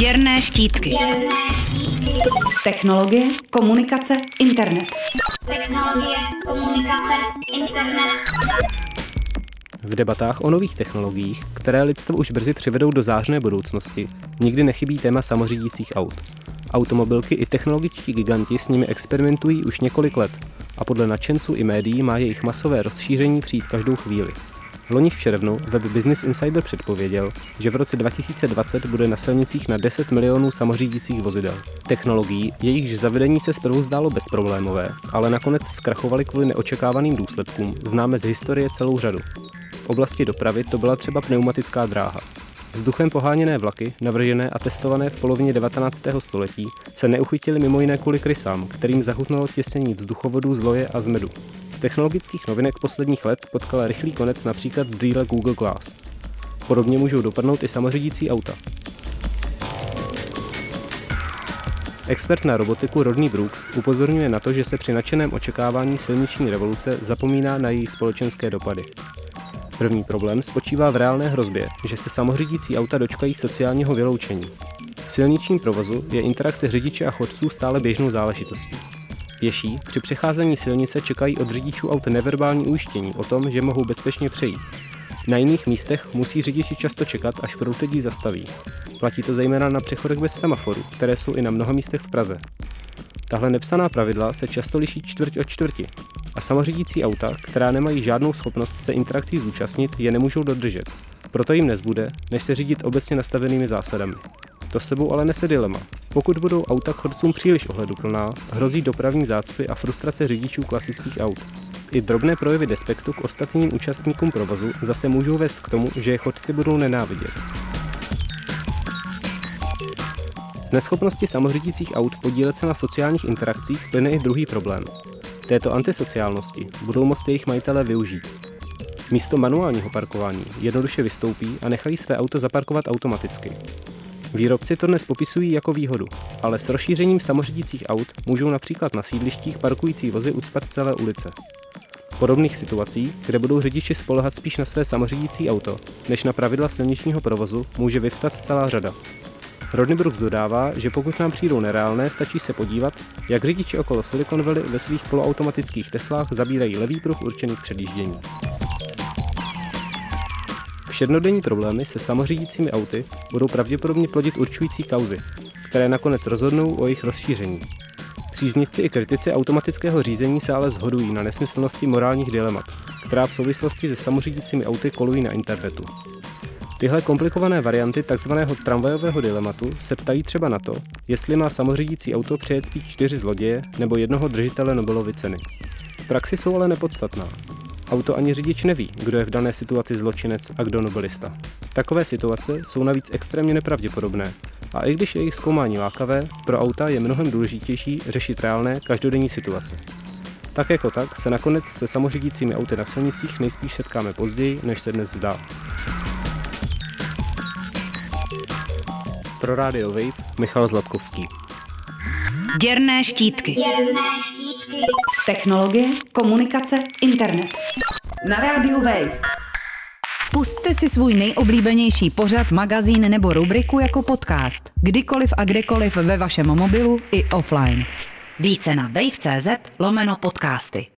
Děrné štítky. Technologie, komunikace, internet. V debatách o nových technologiích, které lidstvo už brzy přivedou do zářné budoucnosti, nikdy nechybí téma samořídících aut. Automobilky i technologičtí giganti s nimi experimentují už několik let a podle nadšenců i médií má jejich masové rozšíření přijít každou chvíli. Loni v červnu web Business Insider předpověděl, že v roce 2020 bude na silnicích na 10 milionů samořídících vozidel. Technologií, jejichž zavedení se zprvu zdálo bezproblémové, ale nakonec zkrachovaly kvůli neočekávaným důsledkům, známe z historie celou řadu. V oblasti dopravy to byla třeba pneumatická dráha. Vzduchem poháněné vlaky, navržené a testované v polovině 19. století, se neuchytily mimo jiné kvůli krysám, kterým zahutnalo těsnění vzduchovodů z loje a z medu. Z technologických novinek posledních let potkal rychlý konec například v díle Google Glass. Podobně můžou dopadnout i samořídící auta. Expert na robotiku Rodney Brooks upozorňuje na to, že se při nadšeném očekávání silniční revoluce zapomíná na její společenské dopady. První problém spočívá v reálné hrozbě, že se samořídící auta dočkají sociálního vyloučení. V silničním provozu je interakce řidiče a chodců stále běžnou záležitostí. Pěší při přecházení silnice čekají od řidičů aut neverbální ujištění o tom, že mohou bezpečně přejít. Na jiných místech musí řidiči často čekat, až proutedí zastaví. Platí to zejména na přechodech bez semaforů, které jsou i na mnoha místech v Praze. Tahle nepsaná pravidla se často liší čtvrť od čtvrti a samořídící auta, která nemají žádnou schopnost se interakcí zúčastnit, je nemůžou dodržet. Proto jim nezbude, než se řídit obecně nastavenými zásadami. To s sebou ale nese dilema. Pokud budou auta k chodcům příliš ohleduplná, hrozí dopravní zácpy a frustrace řidičů klasických aut. I drobné projevy despektu k ostatním účastníkům provozu zase můžou vést k tomu, že je chodci budou nenávidět. Z neschopnosti samořídících aut podílet se na sociálních interakcích plyne i druhý problém. Této antisociálnosti budou moct jejich majitelé využít. Místo manuálního parkování jednoduše vystoupí a nechají své auto zaparkovat automaticky. Výrobci to dnes popisují jako výhodu, ale s rozšířením samořídících aut můžou například na sídlištích parkující vozy ucpat celé ulice. Podobných situací, kde budou řidiči spoléhat spíš na své samořídící auto, než na pravidla silničního provozu, může vyvstat celá řada. Rodney Brooks dodává, že pokud nám přijdou nereálné, stačí se podívat, jak řidiči okolo Silicon Valley ve svých poloautomatických Teslách zabírají levý pruh určený k předjíždění. Všednodenní problémy se samořídícími auty budou pravděpodobně plodit určující kauzy, které nakonec rozhodnou o jejich rozšíření. Příznivci i kritici automatického řízení se ale shodují na nesmyslnosti morálních dilemat, která v souvislosti se samořídícími auty kolují na internetu. Tyhle komplikované varianty takzvaného tramvajového dilematu se ptají třeba na to, jestli má samořídící auto přejet spíš 4 zloděje nebo jednoho držitele Nobelovy ceny. V praxi jsou ale nepodstatná. Auto ani řidič neví, kdo je v dané situaci zločinec a kdo nobelista. Takové situace jsou navíc extrémně nepravděpodobné a i když je jejich zkoumání lákavé, pro auta je mnohem důležitější řešit reálné každodenní situace. Tak jako tak se nakonec se samořídícími auty na silnicích nejspíš setkáme později, než se dnes zdá. Pro Radio Wave Michal Zlatkovský. Děrné štítky. Technologie, komunikace, internet. Na Radio Wave. Pusťte si svůj nejoblíbenější pořad, magazín nebo rubriku jako podcast. Kdykoliv a kdekoliv ve vašem mobilu i offline. Více na wave.cz/podcasty.